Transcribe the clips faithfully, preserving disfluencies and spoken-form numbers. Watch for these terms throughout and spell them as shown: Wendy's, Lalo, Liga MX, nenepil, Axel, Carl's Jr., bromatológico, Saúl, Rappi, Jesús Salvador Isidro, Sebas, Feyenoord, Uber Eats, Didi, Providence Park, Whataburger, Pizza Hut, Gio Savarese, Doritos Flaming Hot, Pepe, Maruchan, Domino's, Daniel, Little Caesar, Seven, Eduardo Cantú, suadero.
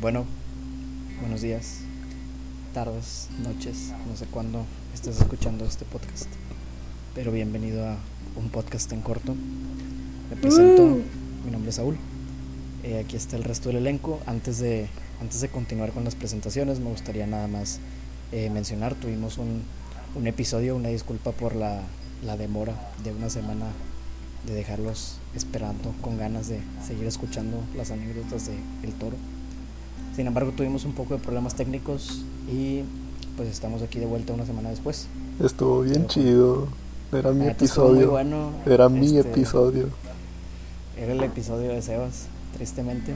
Bueno, buenos días, tardes, noches, no sé cuándo estés escuchando este podcast, pero bienvenido a un podcast en corto. Me presento, uh. mi nombre es Saúl, eh, aquí está el resto del elenco. Antes de, antes de continuar con las presentaciones, me gustaría nada más eh, mencionar, tuvimos un... un episodio, una disculpa por la, la demora de una semana, de dejarlos esperando con ganas de seguir escuchando las anécdotas de El Toro. Sin embargo, tuvimos un poco de problemas técnicos y pues estamos aquí de vuelta una semana después. Estuvo bien. Pero, chido, era mi episodio, bueno. era mi este, episodio. Era el episodio de Sebas, tristemente,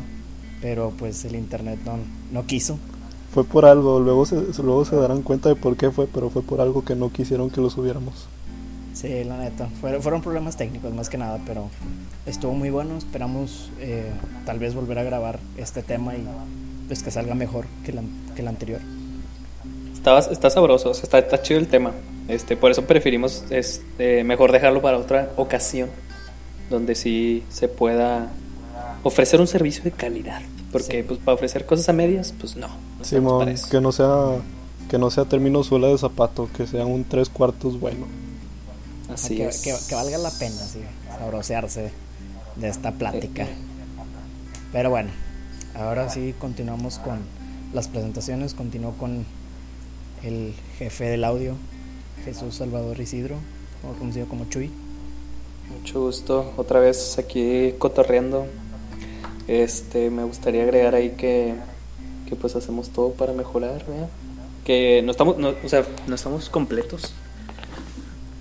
pero pues el internet no, no quiso. Fue por algo, luego se, luego se darán cuenta de por qué fue, pero fue por algo que no quisieron que lo subiéramos. Sí, la neta, fueron, fueron problemas técnicos más que nada, pero estuvo muy bueno. Esperamos eh, tal vez volver a grabar este tema y pues que salga mejor que la, que la anterior. Está, está sabroso, está, está chido el tema, este, por eso preferimos este, mejor dejarlo para otra ocasión, donde sí se pueda ofrecer un servicio de calidad. Porque sí, pues para ofrecer cosas a medias, pues no. Simón, sí, que no sea que no sea término suela de zapato, que sea un tres cuartos bueno. Así que, es. Que, que valga la pena, sí, sabrosearse de esta plática. Sí. Pero bueno, ahora sí continuamos con las presentaciones. Continúo con el jefe del audio, Jesús Salvador Isidro, o conocido como Chuy. Mucho gusto, otra vez aquí cotorreando. Este, me gustaría agregar ahí que, que pues hacemos todo para mejorar, ¿verdad? Que no estamos, no, o sea, no estamos completos.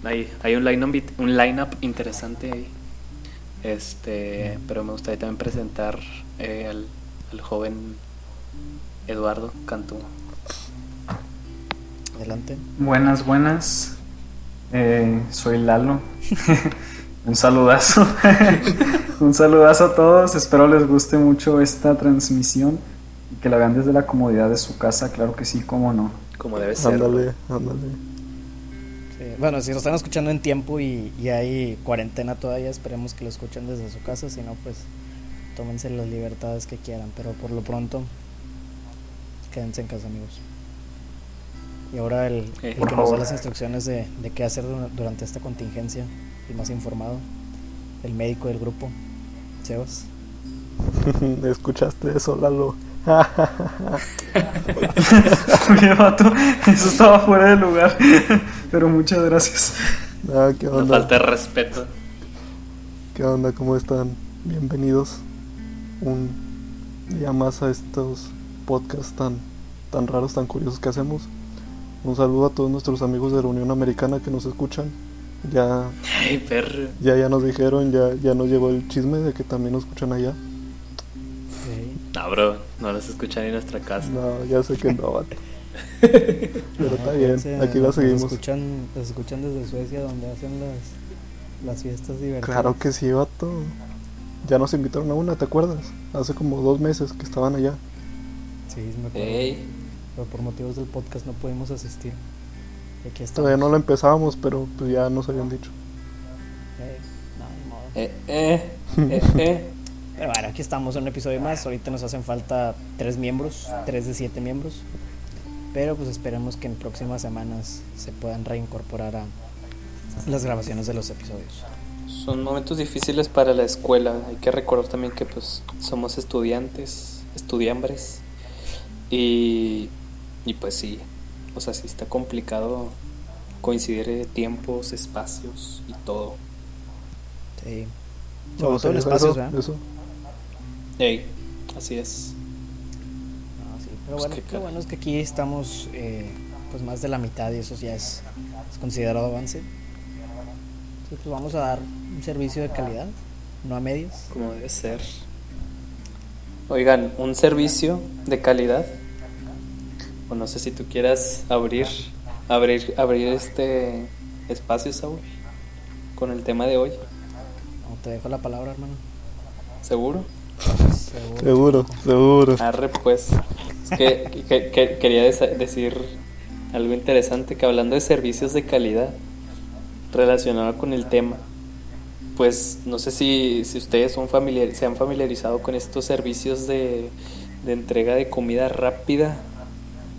Hay, hay un line-up, un line-up interesante ahí. Este, pero me gustaría también presentar eh, al, al joven Eduardo Cantú. Adelante. Buenas, buenas. Eh, soy Lalo. Un saludazo. Un saludazo a todos, espero les guste mucho esta transmisión y que la vean desde la comodidad de su casa, claro que sí, cómo no. Como debe ser. Ándale, ándale. Sí, bueno, si lo están escuchando en tiempo y, y hay cuarentena todavía, esperemos que lo escuchen desde su casa, si no, pues tómense las libertades que quieran, pero por lo pronto, quédense en casa, amigos. Y ahora el, el que nos da las instrucciones de, de qué hacer durante esta contingencia, el más informado, el médico del grupo, Sebas. ¿Escuchaste eso, Lalo? Oye, vato, eso estaba fuera de lugar, pero muchas gracias. Ah, ¿qué onda? No falta de respeto. ¿Qué onda? ¿Cómo están? Bienvenidos un día más a estos podcasts tan, tan raros, tan curiosos que hacemos. Un saludo a todos nuestros amigos de la Unión Americana que nos escuchan. Ya, hey, perro. ya ya nos dijeron, ya ya nos llegó el chisme de que también nos escuchan allá. Sí. No, bro, no nos escuchan en nuestra casa. No, ya sé que no, vato. Pero no, está bien, sea, aquí la seguimos. Nos escuchan, nos escuchan desde Suecia, donde hacen las, las fiestas divertidas. Claro que sí, vato. Ya nos invitaron a una, ¿te acuerdas? Hace como dos meses que estaban allá. Sí, me acuerdo. Hey. Pero por motivos del podcast no pudimos asistir. Todavía no lo empezábamos, pero pues ya nos habían dicho. Eh, eh, eh, eh. Pero bueno, aquí estamos en un episodio más. Ahorita nos hacen falta tres miembros, tres de siete miembros. Pero pues esperemos que en próximas semanas se puedan reincorporar a las grabaciones de los episodios. Son momentos difíciles para la escuela. Hay que recordar también que pues somos estudiantes, estudiambres. Y, y pues sí. O sea, sí está complicado coincidir tiempos, espacios y todo. Sí. Sobre no, todo en espacios, ¿verdad? Eso. Ey, así es. No, sí, pero pues bueno, que... lo bueno es que aquí estamos eh, pues más de la mitad y eso ya es, es considerado avance. Entonces, pues vamos a dar un servicio de calidad, no a medias. Como debe ser. Oigan, un servicio de calidad. O no sé si tú quieras abrir abrir abrir este espacio, Saúl, con el tema de hoy. No, te dejo la palabra, hermano. ¿Seguro? Seguro, seguro. seguro. Arre, pues. Es que, que, que quería decir algo interesante, que hablando de servicios de calidad relacionado con el tema, pues no sé si, si ustedes son familiar, se han familiarizado con estos servicios de, de entrega de comida rápida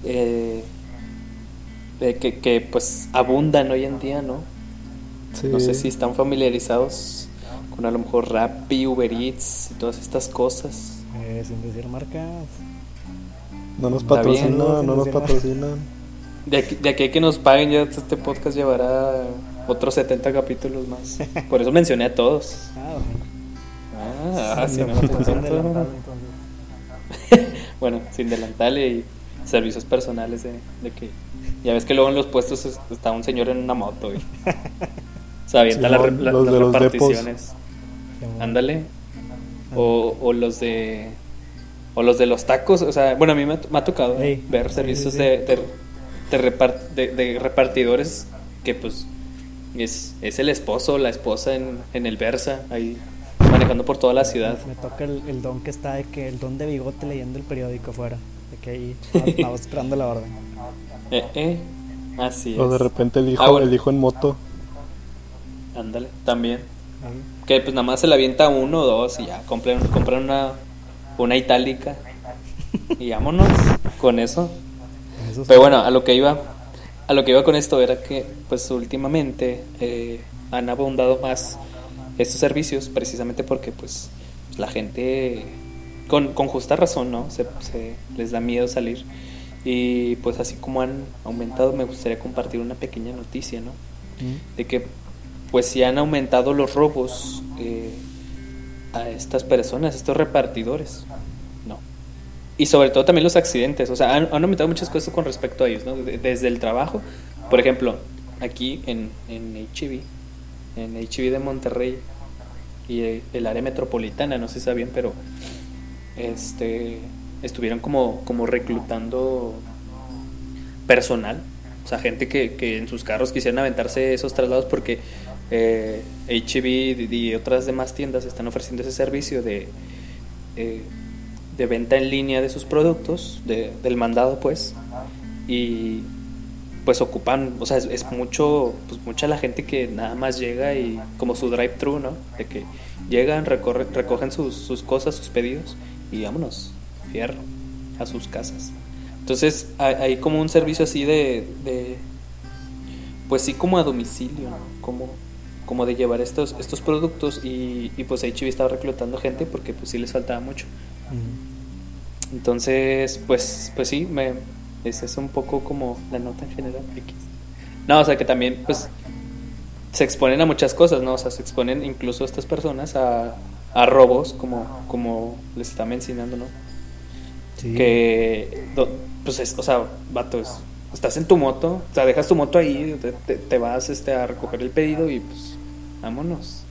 eh, eh, que, que pues abundan hoy en día, ¿no? Sí. No sé si están familiarizados con a lo mejor Rappi, Uber Eats y todas estas cosas. Eh, sin decir marcas. No nos patrocinan, no, no nos patrocinan. De aquí, de aquí a que nos paguen, ya este podcast llevará otros setenta capítulos más. Por eso mencioné a todos. Ah, sí, bueno, sin delantal y servicios personales de, de que ya ves que luego en los puestos está un señor en una moto y se avienta sí, la, la, las reparticiones. Ándale. O, o los de o los de los tacos, o sea, bueno, a mí me, me ha tocado hey, ver sí, servicios sí, sí. De, de, de, repart, de, de repartidores que pues es, es el esposo o la esposa en, en el Versa, ahí manejando por toda la ciudad. Me, me toca el, el don que está de que el don de bigote leyendo el periódico afuera, de que ahí vamos esperando la orden. Eh, eh, así es. O de repente el hijo, ah, bueno. el hijo en moto. Ándale, también. Que pues nada más se le avienta uno o dos y ya compran, compran una, una itálica y vámonos con eso. Pero bueno, a lo que iba a lo que iba con esto era que pues últimamente eh, han abundado más estos servicios precisamente porque pues la gente con, con justa razón, ¿no? Se, se les da miedo salir y pues así como han aumentado, me gustaría compartir una pequeña noticia, ¿no? De que pues sí han aumentado los robos eh, a estas personas, estos repartidores, ¿no? Y sobre todo también los accidentes, o sea, han, han aumentado muchas cosas con respecto a ellos, ¿no? De, desde el trabajo, por ejemplo, aquí en H E B, en H E B de Monterrey y el, el área metropolitana, no sé si sabían, pero este estuvieron como, como reclutando personal, o sea, gente que, que en sus carros quisieran aventarse esos traslados porque Eh, H E B y otras demás tiendas están ofreciendo ese servicio de eh, de venta en línea de sus productos, de, del mandado, pues, y pues ocupan, o sea, es, es mucho, pues mucha la gente que nada más llega y como su drive-thru, ¿no? De que llegan, recorre, recogen sus, sus cosas, sus pedidos y vámonos, fierro, a sus casas. Entonces hay, hay como un servicio así de, de pues sí, como a domicilio, ¿no? Como como de llevar estos estos productos y, y pues H E B estaba reclutando gente porque pues sí les faltaba mucho. Uh-huh. Entonces pues pues sí me esa es un poco como la nota en general. No, o sea que también pues se exponen a muchas cosas, no, o sea, se exponen incluso estas personas a, a robos como como les está mencionando, ¿no? Sí. Que pues es, o sea, vato, es estás en tu moto, o sea, dejas tu moto ahí, te, te, te vas este, a recoger el pedido y pues, vámonos.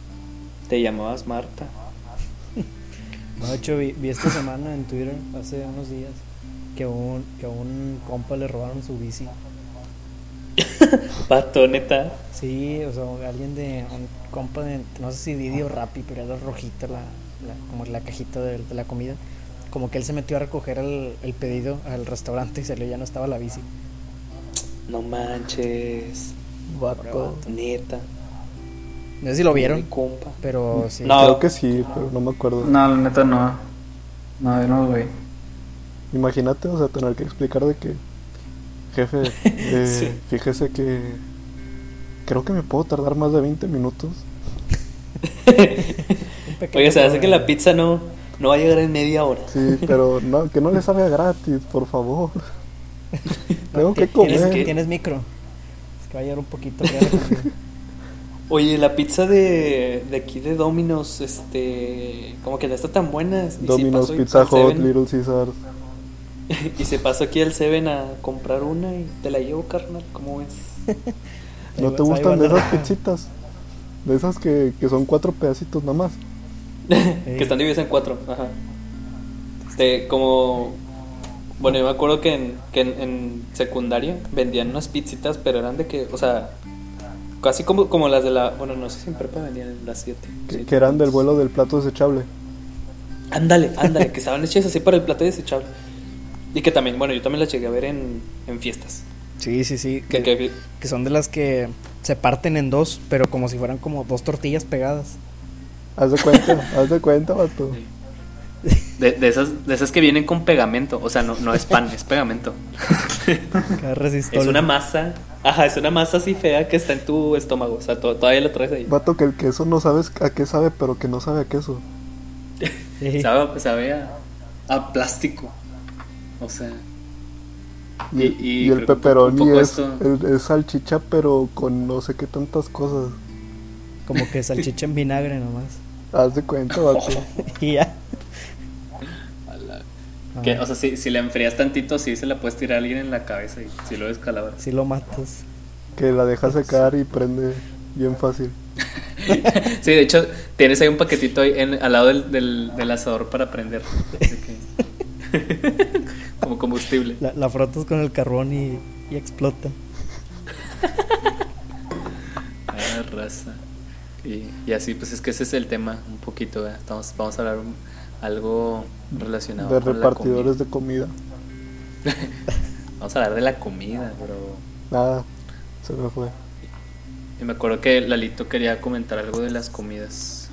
Te llamabas Marta. No, de hecho, vi, vi esta semana en Twitter, hace unos días, que un, que a un compa le robaron su bici. Pato, neta. Sí, o sea, alguien de, un compa de, no sé si Didi o Rappi, pero era rojita la, la, como la cajita de, de la comida. Como que él se metió a recoger el, el pedido al restaurante y salió, ya no estaba la bici. No manches, vato, neta. No sé si lo vieron, compa, pero sí. No, creo que sí, pero no me acuerdo. No, la neta no. No, yo no lo vi. Imagínate, o sea, tener que explicar de que, jefe, eh, sí. Fíjese que creo que me puedo tardar más de veinte minutos. Oye, se hace que la pizza no, no va a llegar en media hora. Sí, pero no, que no le salga gratis, por favor. Tengo que comer. ¿Tienes, que, ¿Tienes micro? Es que va a llegar un poquito. Oye, la pizza de, de aquí de Domino's, este, como que no está tan buena. Domino's, Pizza Hut, Little Caesar. Y se pasó aquí al Seven a comprar una y te la llevo, carnal. ¿Cómo ves? ¿No te gustan de esas pizzitas? De esas que, que son cuatro pedacitos nada más. Que están divididas en cuatro. Ajá. Este, como... Bueno, yo me acuerdo que en, que en, en secundaria vendían unas pizzitas, pero eran de que, o sea, casi como, como las de la, bueno, no sé si en prepa vendían las siete. Que, que eran del vuelo del plato desechable. Ándale, ándale, que estaban hechas así para el plato desechable. Y que también, bueno, yo también las llegué a ver en, en fiestas. Sí, sí, sí. Que, okay. que son de las que se parten en dos, pero como si fueran como dos tortillas pegadas. Haz de cuenta, haz de cuenta, vato. De, de esas, de esas que vienen con pegamento, o sea, no, no es pan, es pegamento. Es una masa, ajá, es una masa así fea que está en tu estómago, o sea, to- todavía lo traes ahí. Vato, que el queso no sabes a qué sabe, pero que no sabe a queso. Sí. Sabe, sabe a, a plástico, o sea. Y, y, y, y el pepperoni es, esto... es, es salchicha, pero con no sé qué tantas cosas. Como que salchicha en vinagre nomás. Haz de cuenta, vato. Y ya. Que, o sea, si, si la enfrías tantito, sí se la puedes tirar a alguien en la cabeza y si lo descalabras. Si lo matas. Que la dejas secar y prende bien fácil. Sí, de hecho, tienes ahí un paquetito ahí en, al lado del, del, del asador para prender. Que... como combustible. La, la frotas con el carbón y, y explota. Ah, raza. Y, y así, pues es que ese es el tema un poquito, ¿eh? Estamos, vamos a hablar un, algo relacionado de con repartidores la comida. De comida. Vamos a hablar de la comida, bro. Nada, se me fue. Y me acuerdo que Lalito quería comentar algo de las comidas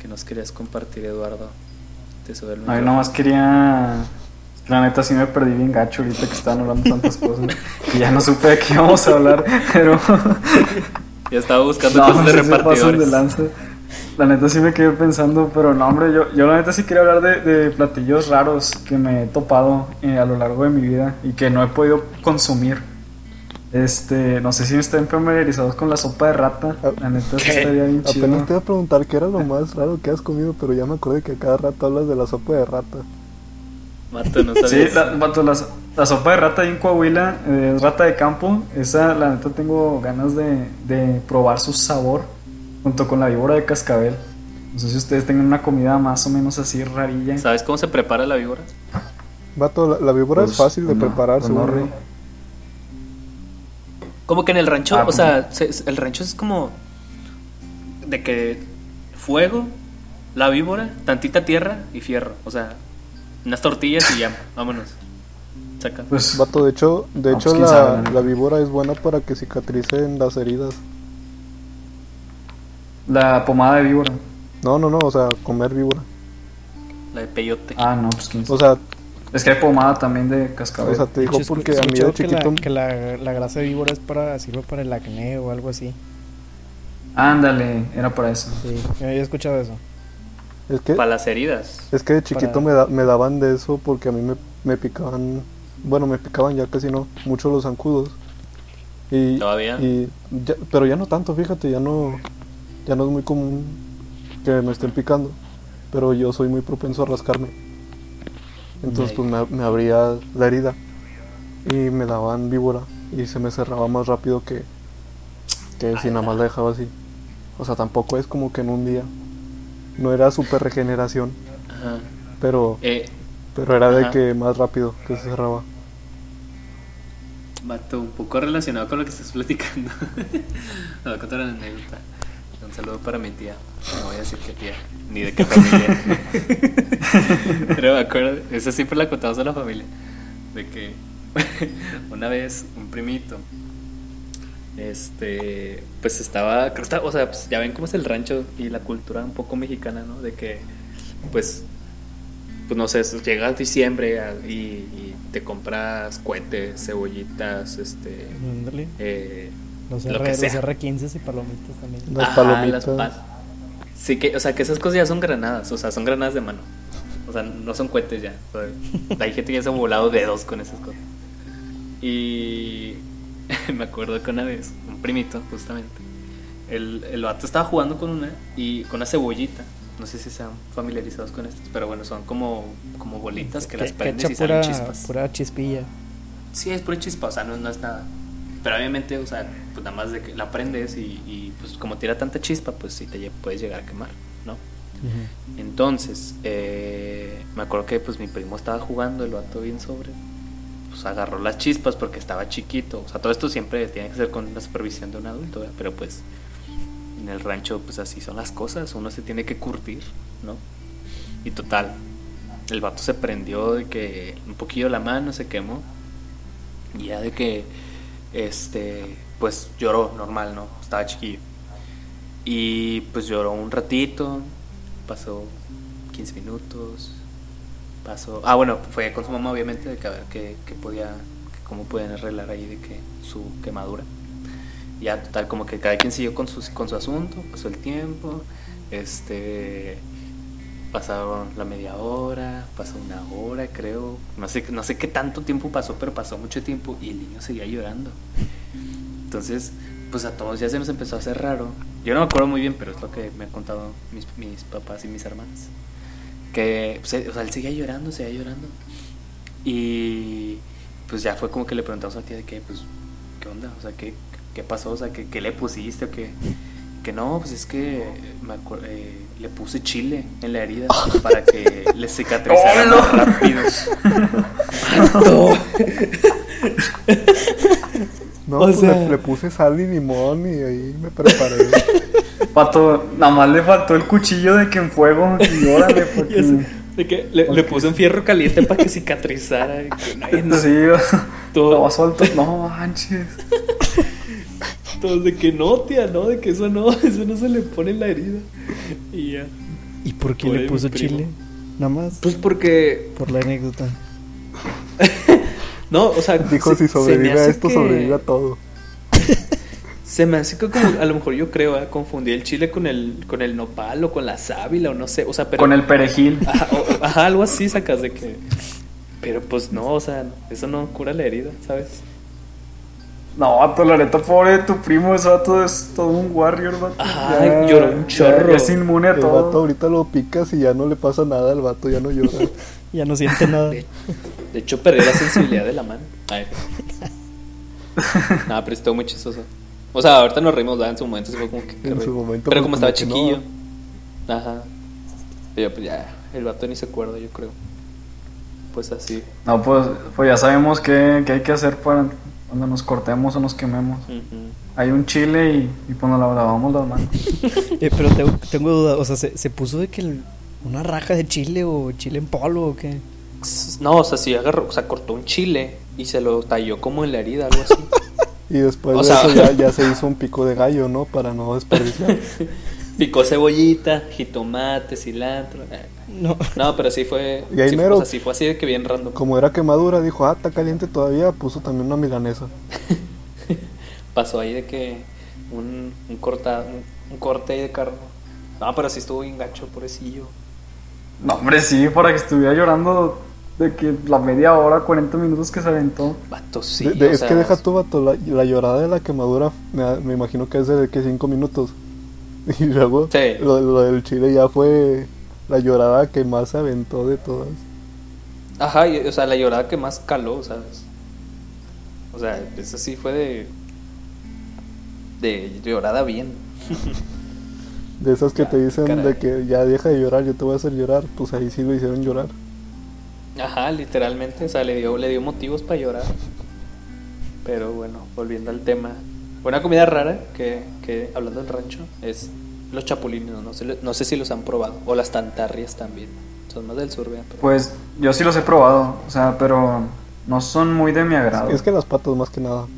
que nos querías compartir, Eduardo. Te sube el micrófono. Ay, nomás quería... La neta sí me perdí bien gacho ahorita que estaban hablando tantas cosas y ya no supe de qué íbamos a hablar, pero... Ya estaba buscando no, cosas de repartidores. De lanza. La neta sí me quedé pensando, pero no, hombre, yo, yo la neta sí quería hablar de, de platillos raros que me he topado eh, a lo largo de mi vida y que no he podido consumir. Este, no sé si estén familiarizados con la sopa de rata, la neta sí estaría bien chido. Apenas te iba a preguntar qué era lo más raro que has comido, pero ya me acordé que a cada rato hablas de la sopa de rata. Mato, no sabía. Sí, la, mato, la, la sopa de rata ahí en Coahuila, eh, es rata de campo. Esa, la neta, tengo ganas de, de probar su sabor junto con la víbora de cascabel. No sé si ustedes tengan una comida más o menos así rarilla. ¿Sabes cómo se prepara la víbora? Vato, la, la víbora pues, es fácil de no, preparar, seguro. No, no, no. Como que en el rancho, ah, o sea, se, se, el rancho es como de que fuego, la víbora, tantita tierra y fierro, o sea, unas tortillas y ya, vámonos. Saca. Pues, vato, de hecho, de hecho la, sabe, ¿no? La víbora es buena para que cicatricen las heridas. La pomada de víbora. No, no, no, o sea, comer víbora. La de peyote. Ah, no, pues quién sabe. O sea, es que hay pomada también de cascabel. O sea, te digo hecho, porque a mí de chiquito que la, que la, la grasa de víbora es para sirve para el acné o algo así. Ándale, era para eso. Sí, yo he escuchado eso. Es que, para las heridas. Es que de chiquito para... me, da, me daban de eso porque a mí me, me picaban, bueno, me picaban ya casi no, mucho los zancudos. Y, ¿Todavía? Y ya, pero ya no tanto, fíjate, ya no, ya no es muy común que me estén picando, pero yo soy muy propenso a rascarme. Entonces pues me, me abría la herida y me daban víbora y se me cerraba más rápido que, que si nada más la dejaba así. O sea, tampoco es como que en un día. No era super regeneración. Ajá. Pero eh, pero era ajá. De que más rápido que se cerraba. Vato, un poco relacionado con lo que estás platicando. No, voy a contar una anécdota. Un saludo para mi tía. No voy a decir que tía, ni de qué familia. Pero me acuerdo, esa siempre la contamos a la familia. De que una vez un primito Este, pues estaba, creo que estaba, o sea, pues ya ven cómo es el rancho y la cultura un poco mexicana, ¿no? De que, pues, pues no sé, llegas diciembre y, y te compras cohetes, cebollitas, este, eh, los R, lo que sea. Los R quince y palomitas también. Las ah, palomitas. Las pa- sí que, o sea, que esas cosas ya son granadas, o sea, son granadas de mano, o sea, no son cohetes ya. O sea, hay gente que ya se ha volado dedos con esas cosas. Y me acuerdo que una vez, un primito, justamente, el, el vato estaba jugando con una y con una cebollita. No sé si sean familiarizados con estas, pero bueno, son como, como bolitas que, que las prendes que y salen pura, chispas. Pura chispilla. Sí, es pura chispa, o sea, no, no es nada. Pero obviamente, o sea, pues nada más de que la prendes y, y pues como tira tanta chispa, pues sí te puedes llegar a quemar, ¿no? Uh-huh. Entonces, eh, me acuerdo que pues mi primo estaba jugando, el vato bien sobre... pues agarró las chispas porque estaba chiquito. O sea, todo esto siempre tiene que ser con la supervisión de un adulto, ¿verdad? Pero pues en el rancho pues así son las cosas, uno se tiene que curtir, ¿no? Y total, el vato se prendió de que un poquillo la mano se quemó Y ya de que, este, pues lloró, normal, ¿no? Estaba chiquillo. Y pues lloró un ratito, pasó quince minutos, pasó... Ah, bueno, fue con su mamá, obviamente, de que a ver qué, qué podía, que cómo podían arreglar ahí de que su quemadura. Ya, total, como que cada quien siguió con su, con su asunto, pasó el tiempo, este... Pasaron la media hora, pasó una hora, creo. No sé, no sé qué tanto tiempo pasó, pero pasó mucho tiempo y el niño seguía llorando. Entonces, pues a todos ya se nos empezó a hacer raro. Yo no me acuerdo muy bien, pero es lo que me han contado mis, mis papás y mis hermanas. Que, pues, o sea, él seguía llorando, seguía llorando. Y pues ya fue como que le preguntamos a la tía de que, pues, ¿qué onda? O sea, ¿qué, qué pasó? O sea, ¿qué, qué le pusiste o qué...? Que no, pues es que me acuerdo, eh, le puse chile en la herida para que le cicatrizara ¡Oh, no! más rápido. No. No, o pues sea... le, le puse sal y limón y ahí me preparé. Pato, nada más le faltó el cuchillo de que en fuego, y órale, porque... de que le, le puse un fierro caliente para que cicatrizara. Que no, no, sí, todo no, suelto, no manches. Todos de que no, tía, no, de que eso no, eso no se le pone en la herida. Y ya. ¿Y por qué por le puso chile? Nada más. Pues porque... Por la anécdota. No, o sea... Dijo, se, si sobrevive a esto, que... sobrevive a todo. Se me hace que como, a lo mejor yo creo, ¿eh? Confundí el chile con el, con el nopal o con la sábila o no sé, o sea, pero... Con el perejil. Ajá, o, ajá, algo así sacas de que... Pero pues no, o sea, eso no cura la herida, ¿sabes? No, la neta, pobre de tu primo, ese vato es todo un warrior, vato. Ajá, llora un chorro. Es inmune a todo. El vato ahorita lo picas y ya no le pasa nada, el vato ya no llora. Ya no siente nada. De, de hecho, perdió la sensibilidad de la mano. Nada, pero estuvo muy chistoso. O sea, ahorita nos reímos, ¿verdad? En su momento se fue como que... En su momento, pero como estaba chiquillo. No. Ajá. Pero pues ya, el vato ni se acuerda, yo creo. Pues así. No, pues, pues ya sabemos qué, qué hay que hacer para... Cuando nos cortemos o nos quememos. Uh-huh. Hay un chile y, y pues nos lavamos las manos. eh, pero tengo, tengo duda, o sea, ¿se, se puso de que el, una raja de chile o chile en polvo o qué? No, o sea, sí agarró, o sea, cortó un chile y se lo talló como en la herida, algo así. Y después o de sea... eso ya, ya se hizo un pico de gallo, ¿no? Para no desperdiciar. Picó cebollita, jitomate, cilantro. No, no, pero sí fue, y ahí sí, mero, o sea, sí fue así de que bien random. Como era quemadura, dijo, ah, está caliente todavía, puso también una milanesa. Pasó ahí de que un un, corta, un un corte ahí de carne. No, pero sí estuvo bien gacho, pobrecillo. No, hombre, sí, para que estuviera llorando de que la media hora, cuarenta minutos que se aventó. Vato, sí, de, de, Es sea, que deja tu vato, la, la llorada de la quemadura, me, me imagino que es de que cinco minutos. Y luego sí. lo, lo del chile ya fue la llorada que más se aventó de todas. Ajá, y, o sea, la llorada que más caló, ¿sabes? O sea, esa sí fue de... De llorada bien. De esas que ah, te dicen caray. De que ya deja de llorar, yo te voy a hacer llorar. Pues ahí sí lo hicieron llorar. Ajá, literalmente, o sea, le dio, le dio motivos para llorar. Pero bueno, volviendo al tema... Una comida rara, que, que hablando del rancho, es los chapulines, no, no, sé, no sé si los han probado, o las tantarrias también, son más del sur, vean. Pero... Pues yo sí los he probado, o sea, pero no son muy de mi agrado. Es que las patas más que nada.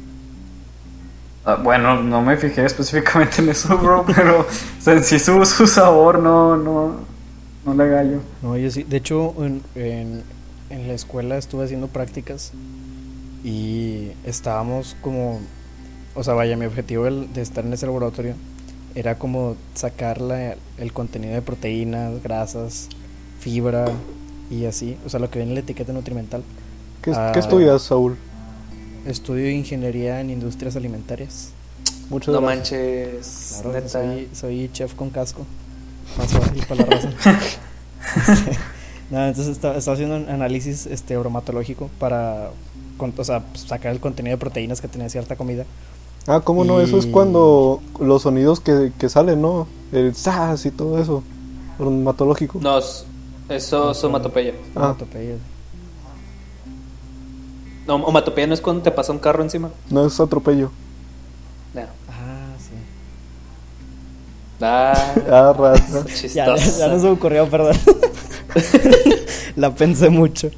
Ah, bueno, no me fijé específicamente en eso, bro, pero o sea, en sí su, su sabor no, no, no le gallo. No, yo sí, de hecho en, en, en la escuela estuve haciendo prácticas y estábamos como... O sea, vaya, mi objetivo de estar en ese laboratorio era como sacar la, el contenido de proteínas, grasas, fibra y así. O sea, lo que viene en la etiqueta nutrimental. ¿Qué, ah, ¿qué estudias, Saúl? Estudio Ingeniería en Industrias Alimentarias. Muchas no gracias. Manches. Claro, neta. Soy, soy chef con casco. Más fácil para la raza. No, entonces estaba, estaba haciendo un análisis este, bromatológico para con, o sea, sacar el contenido de proteínas que tenía cierta comida. Ah, ¿cómo no? Y... Eso es cuando los sonidos que, que salen, ¿no? El zas y todo eso. Bromatológico. No, eso es somatopeya. Ah. Somatopeya. No, homatopeya no es cuando te pasa un carro encima. No, es atropello. No. Ah, sí. Ah, ah raza. Ya, ya no se me ocurrió, perdón. La pensé mucho.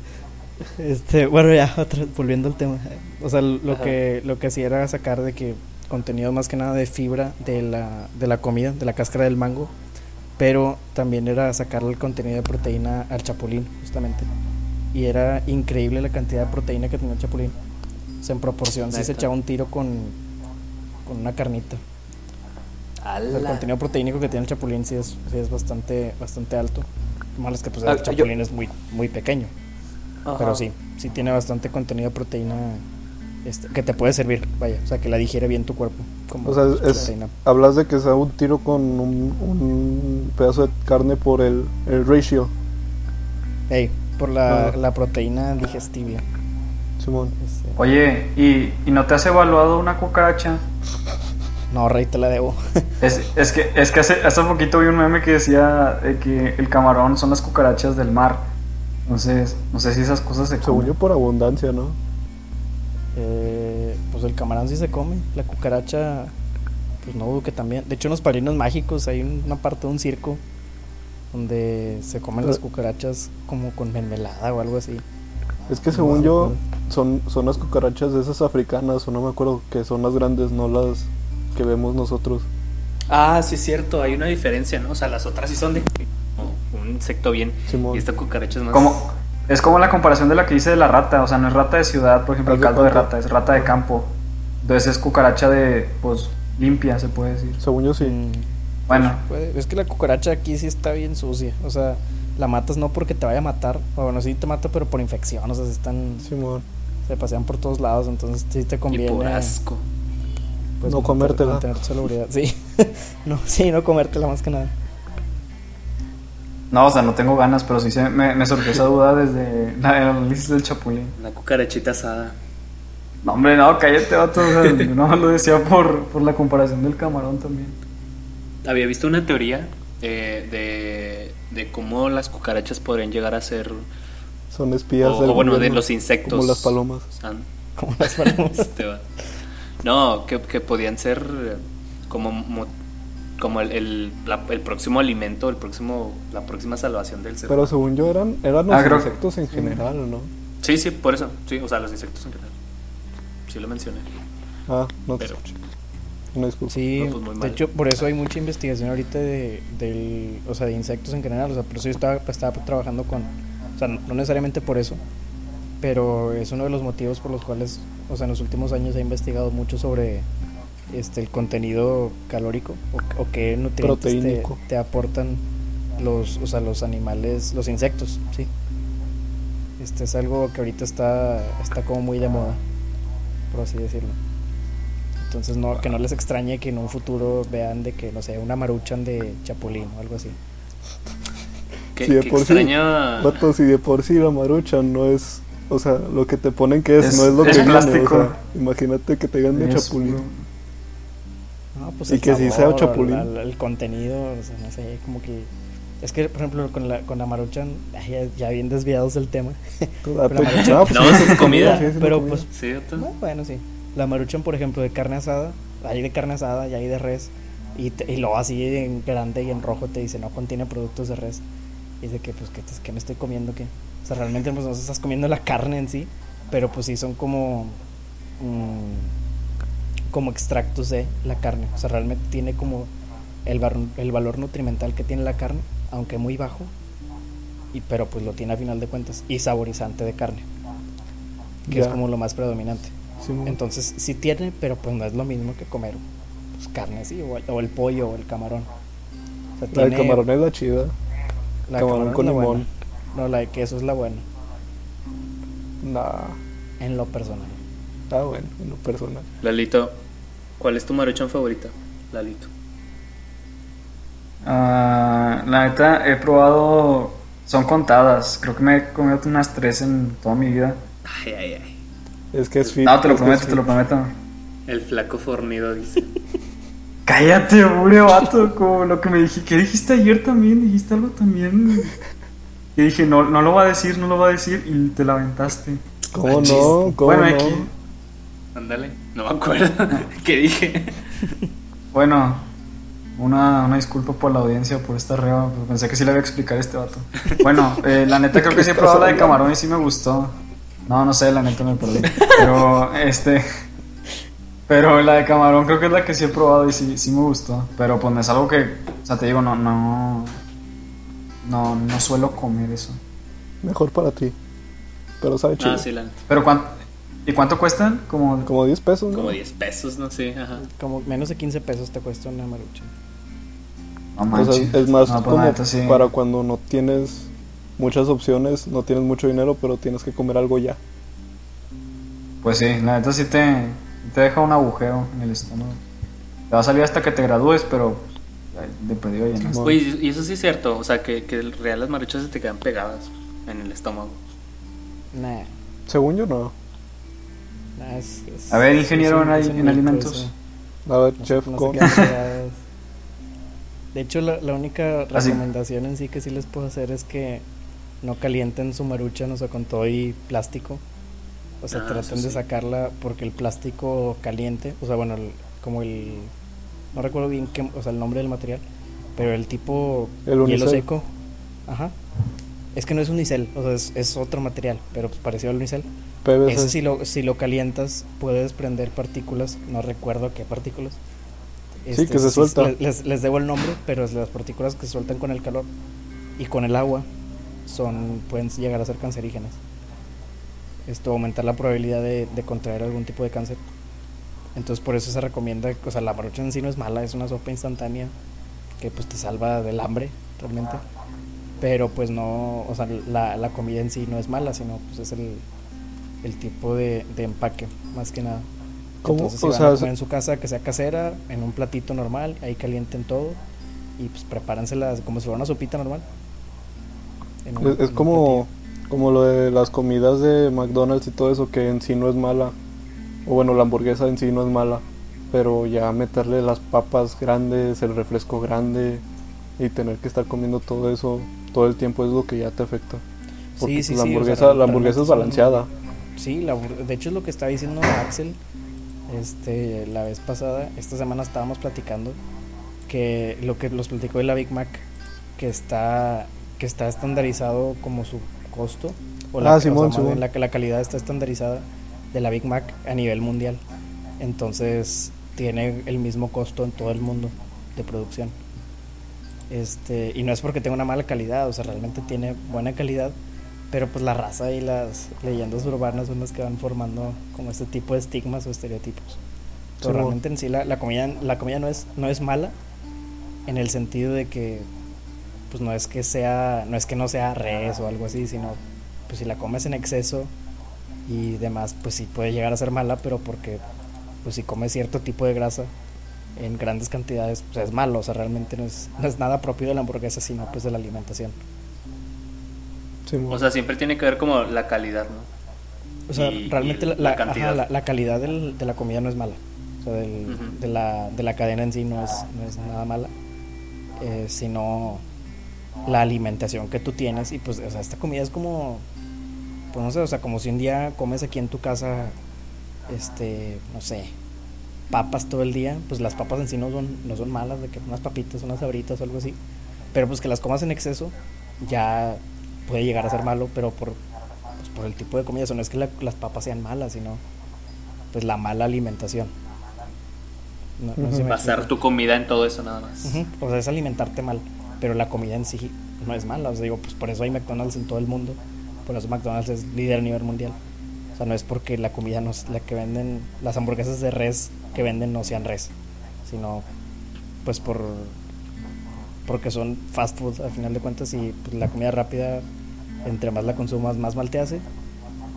Este, bueno, ya, otra, volviendo al tema. O sea, lo Ajá. que lo que hacía era sacar de que contenido más que nada de fibra de la de la comida, de la cáscara del mango, pero también era sacarle el contenido de proteína al chapulín, justamente. Y era increíble la cantidad de proteína que tenía el chapulín. O sea, en proporción, sí se echaba un tiro con, con una carnita. O sea, el contenido proteínico que tiene el chapulín sí es, sí es bastante bastante alto. Lo malo es que pues, el ah, chapulín yo... es muy, muy pequeño. Ajá. Pero sí, sí tiene bastante contenido de proteína este, que te puede servir, vaya, o sea, que la digiere bien tu cuerpo. Como o sea, es, hablas de que sea un tiro con un, un pedazo de carne por el, el ratio. Ey, por la, ah. la proteína digestiva. Simón. Este. Oye, ¿y, ¿y no te has evaluado una cucaracha? No, Rey, te la debo. Es, es que, es que hace, hace poquito vi un meme que decía eh, que el camarón son las cucarachas del mar. Entonces, no sé si esas cosas se comen. Según yo, por abundancia, ¿no? Eh, pues el camarón sí se come. La cucaracha, pues no dudo que también. De hecho, unos padrinos mágicos, hay una parte de un circo donde se comen Pero, las cucarachas como con mermelada o algo así. Es que según no, yo, son, son las cucarachas de esas africanas, o no me acuerdo, que son las grandes, no las... que vemos nosotros. Ah, sí es cierto, hay una diferencia, ¿no? O sea, las otras sí son de un insecto bien Simón. Y esta cucaracha es más... Como, es como la comparación de la que hice de la rata, o sea, no es rata de ciudad, por ejemplo, el caldo de rata, es rata de campo. Entonces es cucaracha de, pues, limpia, se puede decir. Según yo sí. Bueno. Es que la cucaracha aquí sí está bien sucia, o sea, la matas no porque te vaya a matar, o bueno, sí te mata, pero por infección, o sea, si están... Simón. Se pasean por todos lados, entonces sí te conviene... Y por asco. Pues no comértela. Mantener tu salubridad, sí. no, sí, no comértela más que nada. No, o sea, no tengo ganas, pero sí se me, me surgió esa duda desde la, la lista del chapulín. Una cucarachita asada. No, hombre, no, cállate, vato. O sea, no, lo decía por, por la comparación del camarón también. Había visto una teoría eh, de, de cómo las cucarachas podrían llegar a ser. Son espías o, del o bueno, gobierno, de los insectos. Como las palomas. San. Como las palomas. Este va. No, que, que podían ser como, como el, el, la, el próximo alimento, el próximo, la próxima salvación del ser. Pero según yo eran, eran los ah, insectos en general, ¿no? Sí, sí, por eso, sí, o sea, los insectos en general. Sí lo mencioné. Ah, no te Pero, escuché. No escuché. Sí, no, pues muy mal. De hecho, por eso hay mucha investigación ahorita de, del, o sea, de insectos en general, o sea, por eso yo estaba, estaba trabajando con, o sea, no, no necesariamente por eso. Pero es uno de los motivos por los cuales, o sea, en los últimos años he investigado mucho sobre este el contenido calórico o, o qué nutrientes te, te aportan los, o sea, los animales, los insectos, sí. Este es algo que ahorita está está como muy de moda, por así decirlo. Entonces no que no les extrañe que en un futuro vean de que no sé, una maruchan de chapulín o algo así. Que, si de que por extraña... sí, vato, si de por sí la maruchan no es O sea, lo que te ponen que es, es no es lo es que plástico. Viene, o sea, imagínate que te digan de chapulín. No, pues y que sabor, sí sea chapulín. El, el contenido, o sea, no sé, como que... Es que, por ejemplo, con la, con la maruchan, ya, ya bien desviados del tema. La maruchan, no, pues, no, es comida. Sí, es pero comida. Pues, sí, no, bueno, sí. La maruchan, por ejemplo, de carne asada, hay de carne asada y hay de res. Y, te, y luego así en grande y en rojo te dice, no contiene productos de res. Y dice que, pues, ¿qué, qué me estoy comiendo? ¿Qué? O sea, realmente pues no estás comiendo la carne en sí, pero pues sí son como mmm, como extractos de la carne. O sea, realmente tiene como el, bar, el valor nutrimental que tiene la carne, aunque muy bajo, y pero pues lo tiene a final de cuentas. Y saborizante de carne, que yeah. es como lo más predominante. Sí, entonces sí tiene, pero pues no es lo mismo que comer pues, carne, sí, o el, o el pollo o el camarón. O sea, tiene, el camarón es la chida. La camarón, camarón con limón. Buena. No, la de queso es la buena. Nah. En lo personal. Ah, bueno, en lo personal. Lalito, ¿cuál es tu maruchan favorita, Lalito? Uh, la neta, he probado... Son contadas. Creo que me he comido unas tres en toda mi vida. Ay, ay, ay. Es que es fit. No, te lo prometo, te lo prometo. El flaco fornido, dice. Cállate, pobre vato. Como lo que me dije. ¿Qué dijiste ayer también? Dijiste algo también... Y dije, no, no lo va a decir, no lo va a decir, y te la aventaste. ¿Cómo no? ¿Cómo bueno, no? Aquí. Ándale, no me acuerdo qué dije. Bueno, una, una disculpa por la audiencia, por esta reba, pensé que sí le iba a explicar a este vato. Bueno, eh, la neta creo que sí he probado la de camarón y sí me gustó. No, no sé, la neta me perdí. Pero este pero la de camarón creo que es la que sí he probado y sí, sí me gustó. Pero pues es algo que, o sea, te digo, no, no, no, no suelo comer eso. Mejor para ti. Pero sabe chido. Ah, sí, la neta. Pero cuánto, ¿y cuánto cuestan? Como como diez pesos, ¿no? Como diez pesos, no sé, sí, ajá. Como menos de quince pesos te cuesta una marucha. No manches. O sea, es más no, como nada, sí. Para cuando no tienes muchas opciones, no tienes mucho dinero, pero tienes que comer algo ya. Pues sí, la neta sí te, te deja un agujero en el estómago. Te va a salir hasta que te gradúes, pero de pedido ya no. Oye, y eso sí es cierto, o sea, que, que el real las maruchas se te quedan pegadas en el estómago. Nah. Según yo, no. Nah, es, es, a ver, ingeniero en, en, en alimentos. Eso. A ver, no, chef, no con... De hecho, la, la única recomendación así en sí que sí les puedo hacer es que no calienten su marucha, no sé, con todo y plástico. O sea, ah, traten de sí. sacarla porque el plástico caliente, o sea, bueno, el, como el... No recuerdo bien qué, o sea, el nombre del material, pero el tipo el hielo seco. Ajá. Es que no es unicel, o sea, es, es otro material, pero pues parecido al unicel. P V C. Ese si lo, si lo calientas puede desprender partículas, no recuerdo qué partículas. Este, sí, que se suelta. Les, les debo el nombre, pero es las partículas que se sueltan con el calor y con el agua son pueden llegar a ser cancerígenas. Esto aumentar la probabilidad de, de contraer algún tipo de cáncer. Entonces por eso se recomienda, o sea, la marucha en sí no es mala, es una sopa instantánea que pues te salva del hambre realmente. Pero pues no, o sea, la, la comida en sí no es mala, sino pues es el, el tipo de, de empaque, más que nada. ¿Cómo? Entonces si o van sea, a comer en su casa, que sea casera, en un platito normal, ahí calienten todo y pues prepárensela como si fuera una sopita normal. Un, es es como, como lo de las comidas de McDonald's y todo eso, que en sí no es mala, o bueno, la hamburguesa en sí no es mala, pero ya meterle las papas grandes, el refresco grande y tener que estar comiendo todo eso todo el tiempo es lo que ya te afecta. Porque sí, sí, la hamburguesa, sí, o sea, la hamburguesa es balanceada. Sí, la, de hecho es lo que está diciendo Axel. Este, la vez pasada, esta semana estábamos platicando que lo que los platicó de la Big Mac, que está que está estandarizado como su costo o la, ah, Simón, o sea, Simón. la, la calidad está estandarizada de la Big Mac a nivel mundial, entonces tiene el mismo costo en todo el mundo de producción. Este, y no es porque tenga una mala calidad, o sea, realmente tiene buena calidad, pero pues la raza y las leyendas urbanas son las que van formando como este tipo de estigmas o estereotipos. Pero sí, realmente en sí la, la comida, la comida no es, no es mala en el sentido de que pues no es que sea, no es que no sea res o algo así, sino pues si la comes en exceso y demás, pues sí puede llegar a ser mala, pero porque pues si comes cierto tipo de grasa en grandes cantidades, pues es malo, o sea, realmente no es, no es nada propio de la hamburguesa, sino pues de la alimentación. Sí, o sea, siempre tiene que ver como la calidad, ¿no? O sea, y, realmente y el, la, la cantidad. Ajá, la, la calidad del, de la comida no es mala. O sea, del, uh-huh. de, la, de la cadena en sí no es, no es nada mala, eh, sino la alimentación que tú tienes. Y pues, o sea, esta comida es como, pues no sé, o sea, como si un día comes aquí en tu casa, este, no sé, papas todo el día. Pues las papas en sí no son, no son malas, de que unas papitas, unas sabritas o algo así. Pero pues que las comas en exceso ya puede llegar a ser malo, pero por, pues por el tipo de comida. O sea, no es que la, las papas sean malas, sino pues la mala alimentación. No, no uh-huh. Basar tu comida en todo eso nada más. Uh-huh. O sea, es alimentarte mal, pero la comida en sí no es mala. O sea, digo, pues por eso hay McDonald's en todo el mundo, por eso McDonald's es líder a nivel mundial. O sea, no es porque la comida no es la que venden, las hamburguesas de res que venden no sean res, sino pues por... porque son fast food al final de cuentas, y pues la comida rápida, entre más la consumas, más mal te hace,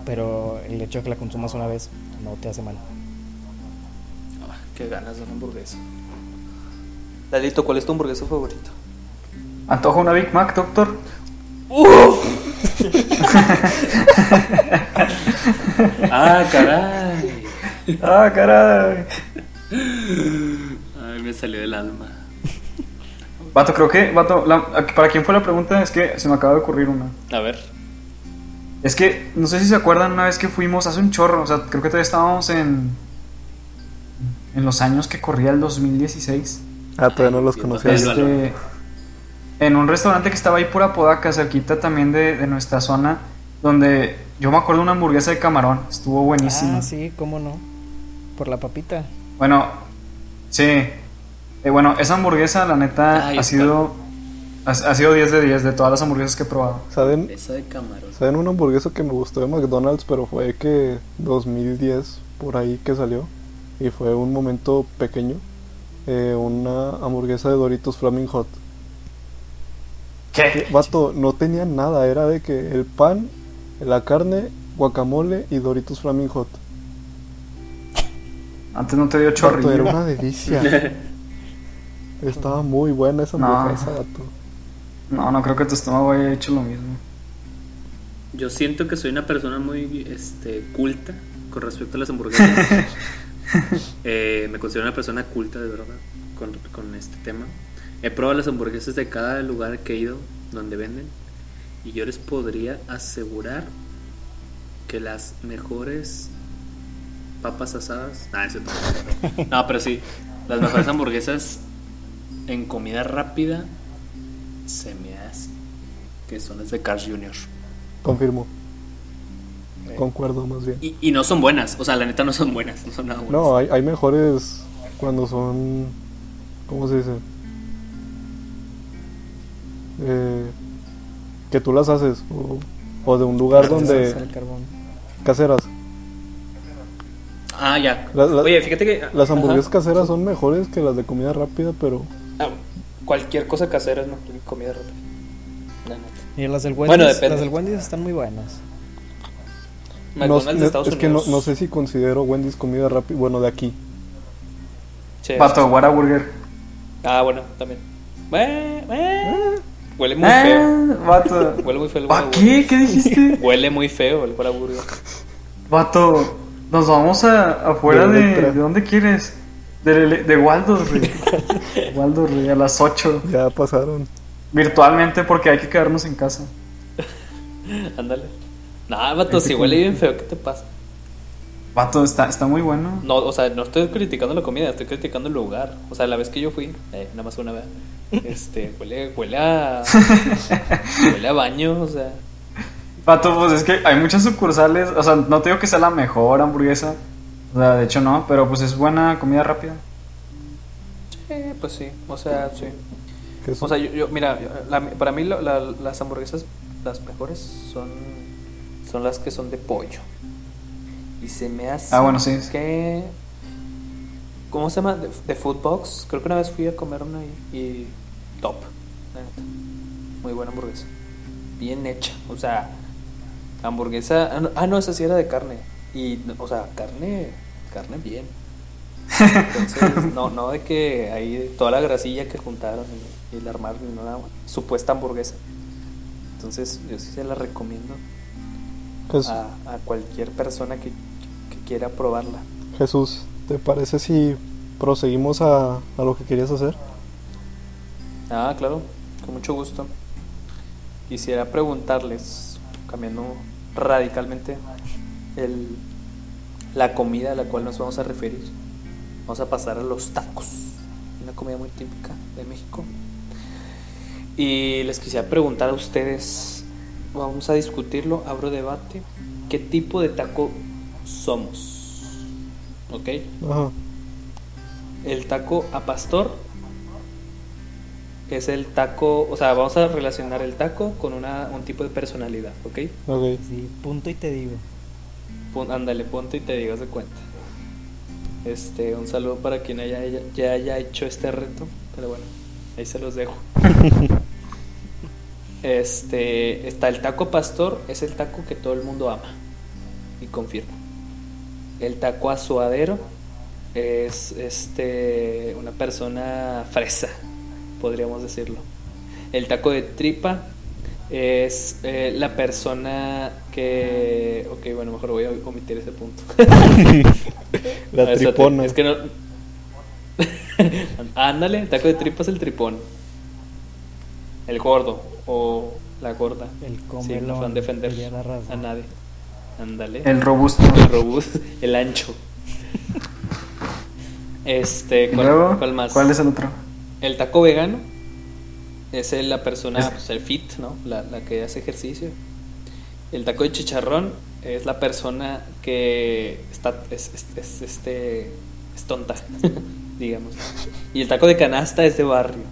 pero el hecho de que la consumas una vez no te hace mal. Ah, qué ganas de una hamburguesa. Lalito, ¿cuál es tu hamburguesa favorita? ¿Antoja una Big Mac, doctor? ¡Uf! ¡Ah, caray! ¡Ah, caray! Ay, me salió del alma. Vato, creo que, vato, la, ¿para quién fue la pregunta? Es que se me acaba de ocurrir una. A ver. Es que, no sé si se acuerdan una vez que fuimos hace un chorro, o sea, creo que todavía estábamos en en los años que corría el dos mil dieciséis. Ah, todavía no los conocía. Este, en un restaurante que estaba ahí por Apodaca, cerquita también de, de nuestra zona, donde Yo me acuerdo de una hamburguesa de camarón, estuvo buenísima. Ah, sí, cómo no, por la papita. Bueno, sí, eh, bueno, esa hamburguesa la neta ah, ha sido ha, ha sido diez de diez de todas las hamburguesas que he probado. ¿Saben? Esa de camarón. ¿Saben una hamburguesa que me gustó de McDonald's, pero fue que dos mil diez por ahí que salió y fue un momento pequeño? Eh, una hamburguesa de Doritos Flaming Hot. ¿Qué? Vato, no tenía nada, era de que el pan, la carne, guacamole y Doritos Flaming Hot. Antes no te dio chorrillo. Vato, era una delicia. Estaba muy buena esa hamburguesa, no. Vato. No, no creo que tu estómago haya hecho lo mismo. Yo siento que soy una persona muy este, culta con respecto a las hamburguesas. eh, me considero una persona culta, de verdad, con, con este tema. He probado las hamburguesas de cada lugar que he ido donde venden, y yo les podría asegurar que las mejores papas asadas... Ah, eso no. No, pero sí, las mejores hamburguesas en comida rápida se me hace que son las de Carl's junior Confirmo. Eh. Concuerdo más bien. Y, y no son buenas, o sea, la neta no son buenas, no son nada buenas. No, hay, hay mejores cuando son... ¿Cómo se dice? Eh, que tú las haces o, o de un lugar donde caseras. Ah, ya. La, la, Oye, fíjate que las hamburguesas ajá. caseras son mejores que las de comida rápida, pero ah, cualquier cosa casera es mejor que comida rápida. No, no. Y las del Wendy's, bueno, las del Wendy's están muy buenas. McDonald's no, de Estados es Unidos. Que no, no sé si considero Wendy's comida rápida, bueno, de aquí. Che, Pato, Whataburger. Ah, bueno, también. Eh, eh. Huele muy eh, feo. Vato. Huele muy feo el Whataburger. ¿Qué? ¿Qué dijiste? Huele muy feo el Whataburger. Vato, nos vamos a afuera de. ¿De, ¿de dónde quieres? De, de Waldo's, güey. Waldo's, güey, a las ocho. Ya pasaron. Virtualmente, porque hay que quedarnos en casa. Ándale. Nah, vato, si huele bien feo, ¿qué te pasa? Vato, está, está muy bueno. No, o sea, no estoy criticando la comida, estoy criticando el lugar. O sea, la vez que yo fui, eh, nada más una vez. Este, huele, huele a huele a baño, o sea. Pato, pues es que hay muchas sucursales. O sea, no te digo que sea la mejor hamburguesa, o sea, de hecho no, pero pues es buena comida rápida. Sí, pues sí, o sea, sí. O sea, yo, yo mira, la, para mí la, la, las hamburguesas, las mejores son son las que son de pollo. Y se me hace ah, bueno, sí. que... ¿Cómo se llama? De, de Food Box. Creo que una vez fui a comer una y, y top. Muy buena hamburguesa. Bien hecha. O sea, hamburguesa. Ah, no, ah, no esa sí era de carne. Y, o sea, carne. Carne bien. Entonces, no, no de que ahí toda la grasilla que juntaron y, y la armaron en una supuesta hamburguesa. Entonces, yo sí se la recomiendo pues, a, a cualquier persona que, que quiera probarla. Jesús. ¿Te parece si proseguimos a, a lo que querías hacer? Ah, claro, con mucho gusto. Quisiera preguntarles, cambiando radicalmente el, la comida a la cual nos vamos a referir. Vamos a pasar a los tacos, una comida muy típica de México. Y les quisiera preguntar a ustedes, vamos a discutirlo, abro debate, ¿qué tipo de taco somos? ¿Ok? Ajá. El taco a pastor es el taco, o sea, vamos a relacionar el taco con una, un tipo de personalidad, ¿ok? Ok. Sí, punto y te digo. Pun, ándale, punto y te digo, haz de cuenta. Este, un saludo para quien haya, ya, ya haya hecho este reto, pero bueno, ahí se los dejo. Este, está el taco pastor, es el taco que todo el mundo ama y confirma. El taco azuadero es este una persona fresa, podríamos decirlo. El taco de tripa es eh, la persona que... Ok, bueno, mejor voy a omitir ese punto. La ver, tripona. Es que no... Ándale, el taco de tripa es el tripón. El gordo o la gorda. El comelón. Sí, no van a defender a nadie. Andale. El robusto. El robusto, el ancho. Este, ¿cuál, luego, ¿cuál más? ¿Cuál es el otro? El taco vegano. Es la persona, es... pues el fit, ¿no? La, la que hace ejercicio. El taco de chicharrón es la persona que está es, es, es, este, es tonta, digamos. Y el taco de canasta es de barrio,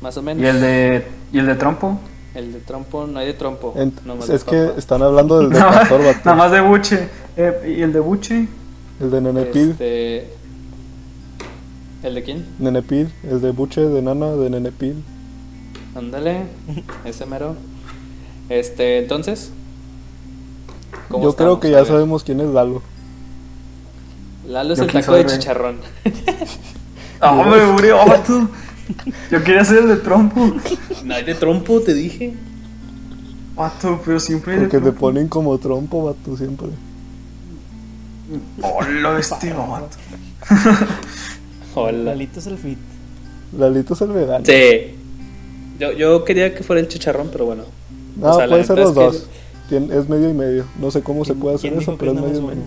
más o menos. ¿Y el de, y el de trompo? El de trompo, no hay de trompo. Ent- nomás es de que trompo. Están hablando del de pastor, vato. Nada más de buche. Eh, ¿Y el de buche? El de nenepil. Este... ¿El de quién? Nenepil, el de buche, de nana, de nenepil. Ándale, ese mero. Este, entonces, ¿cómo yo estamos? Creo que ya sabemos quién es Lalo. Lalo es yo el taco de chicharrón. ¡Ah, me murió! Tú. Yo quería ser el de trompo. No hay de trompo, te dije. Vato, pero siempre hay de trompo. Porque te ponen como trompo, vato, siempre. Hola, este vato. Hola. Lalito es el fit. Lalito es el vegano. Sí. Yo, yo quería que fuera el chicharrón, pero bueno. No, o sea, puede ser los dos. Que... Es medio y medio. No sé cómo se puede hacer eso, pero es medio y medio.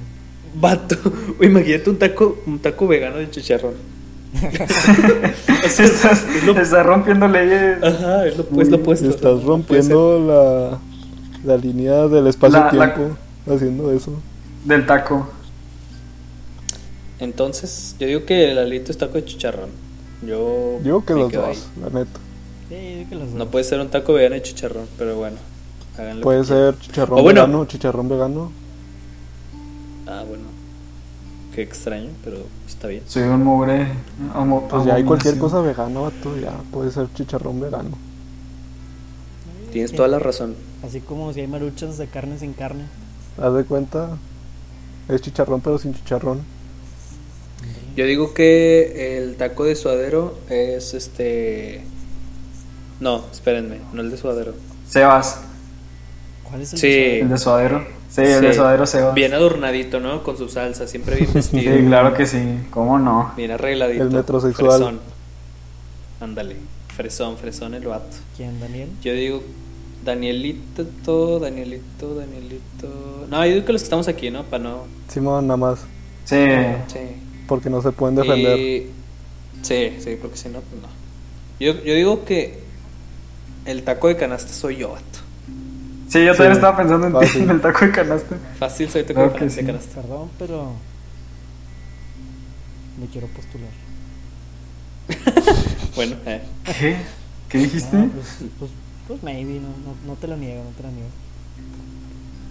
Vato, imagínate un taco, un taco vegano de chicharrón. Estás, estás, lo... estás rompiendo leyes. Ajá, es lo, pues, lo puesto. Estás rompiendo la, la línea del espacio-tiempo la, la... haciendo eso. Del taco. Entonces, yo digo que el alito es taco de chicharrón. Yo digo que los dos, ahí. La neta. Sí, que los dos. No puede ser un taco vegano y chicharrón, pero bueno. Puede ser quieran. Chicharrón o vegano, bueno. Chicharrón vegano. Ah, bueno. Qué extraño, pero está bien. Soy un mugre. Amo, pues ya hay cualquier cosa vegana, vato, ya puede ser chicharrón vegano. Tienes toda la razón. Así como si hay maruchas de carne sin carne. Haz de cuenta, es chicharrón pero sin chicharrón. Yo digo que el taco de suadero es este... No, espérenme, no el de suadero. Sebas. ¿Cuál es el sí. de el de suadero? Sí, el sí. de suadero Sebas. Bien adornadito, ¿no? Con su salsa, siempre bien vestido. Sí, claro que sí, ¿cómo no? Bien arregladito. El metrosexual. Fresón. Ándale, fresón, fresón el vato. ¿Quién, Daniel? Yo digo... Danielito, Danielito, Danielito... No, yo digo que los que estamos aquí, ¿no? Para no... Simón, nada más. Sí. Sí. Porque no se pueden defender. Y... Sí, sí, porque si no, pues no. Yo, yo digo que el taco de canasta soy yo, vato. Sí, yo también sí. estaba pensando en Fácil. ti, en el taco de canasta. Fácil, soy taco claro de sí. canasta. Perdón, pero... me quiero postular. Bueno, eh. ¿Qué? ¿Qué dijiste? No, pues... pues... Pues maybe, no, no, no te lo niego, no te lo niego.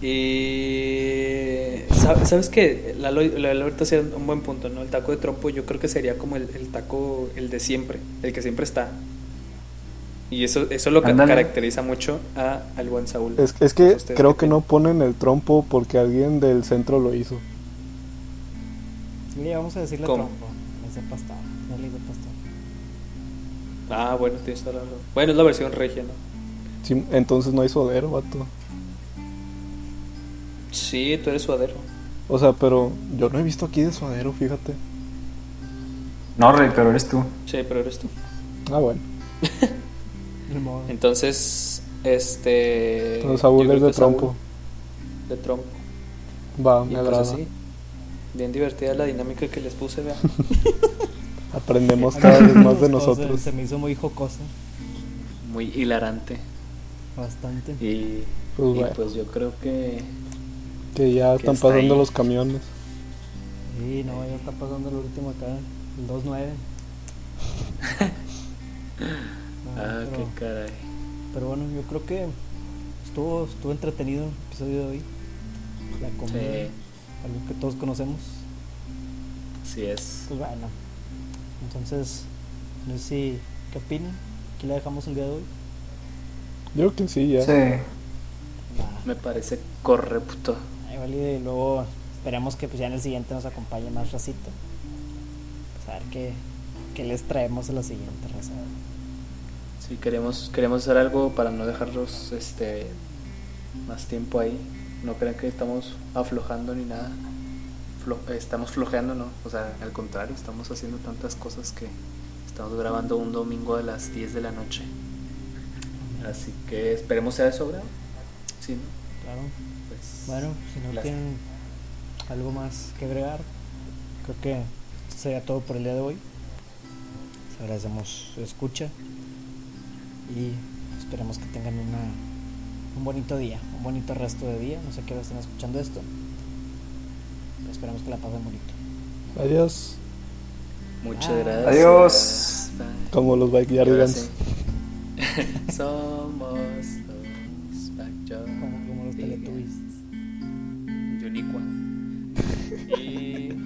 Y... ¿Sabes qué? Lalo, Lalo ahorita hacía un buen punto, ¿no? El taco de trompo yo creo que sería como el, el taco, el de siempre, el que siempre está. Y eso eso lo Andale. caracteriza mucho a, al buen Saúl. Es, es que creo que, que no ponen el trompo porque alguien del centro lo hizo. Sí, vamos a decirle ¿Cómo? trompo, es el pastor, no le digo pastor. Ah, bueno, tienes toda la razón. Bueno, es la versión regia, ¿no? Entonces no hay suadero, vato. Sí, tú eres suadero. O sea, pero yo no he visto aquí de suadero, fíjate. No, Rey, pero eres tú. Sí, pero eres tú. Ah, bueno. Entonces, este... Entonces Saúl es de trompo. De trompo. Va, me agrada. Sí, bien divertida la dinámica que les puse, vean. Aprendemos cada vez más de nosotros. Se me hizo muy jocosa. Muy hilarante. Bastante. Y pues, y bueno. pues yo creo que que ya que están pasando ahí. Los camiones. Sí, no, ya está pasando el último acá, el dos nueve. No, ah, pero, qué caray. Pero bueno, yo creo que estuvo estuvo entretenido el episodio de hoy. La comida, sí. algo que todos conocemos. Así es. Pues bueno. Entonces, no sé si qué opinan. Aquí la dejamos el día de hoy. Yo creo que sí, ya. Sí. Nah. Me parece correcto. Ay, vale, y luego esperemos que pues ya en el siguiente nos acompañe más racito. Pues a ver qué, qué les traemos a la siguiente raza. Sí, queremos queremos hacer algo para no dejarlos este más tiempo ahí. No crean que estamos aflojando ni nada. Flo- estamos flojeando, no. O sea, al contrario, estamos haciendo tantas cosas que estamos grabando un domingo a las diez de la noche. Así que esperemos sea de sobra. Sí, ¿no? Claro. Pues, bueno, si no las... tienen algo más que agregar, creo que esto sería todo por el día de hoy. Les agradecemos su escucha y esperemos que tengan una un bonito día, un bonito resto de día. No sé qué hora estén escuchando esto, pero esperamos que la pasen bonito. Adiós. Muchas Bye. gracias. Adiós. Bye. Como los Bike Yardigans. Somos los Backyard. Como, como los Teletubbies. Yoniqua. Y...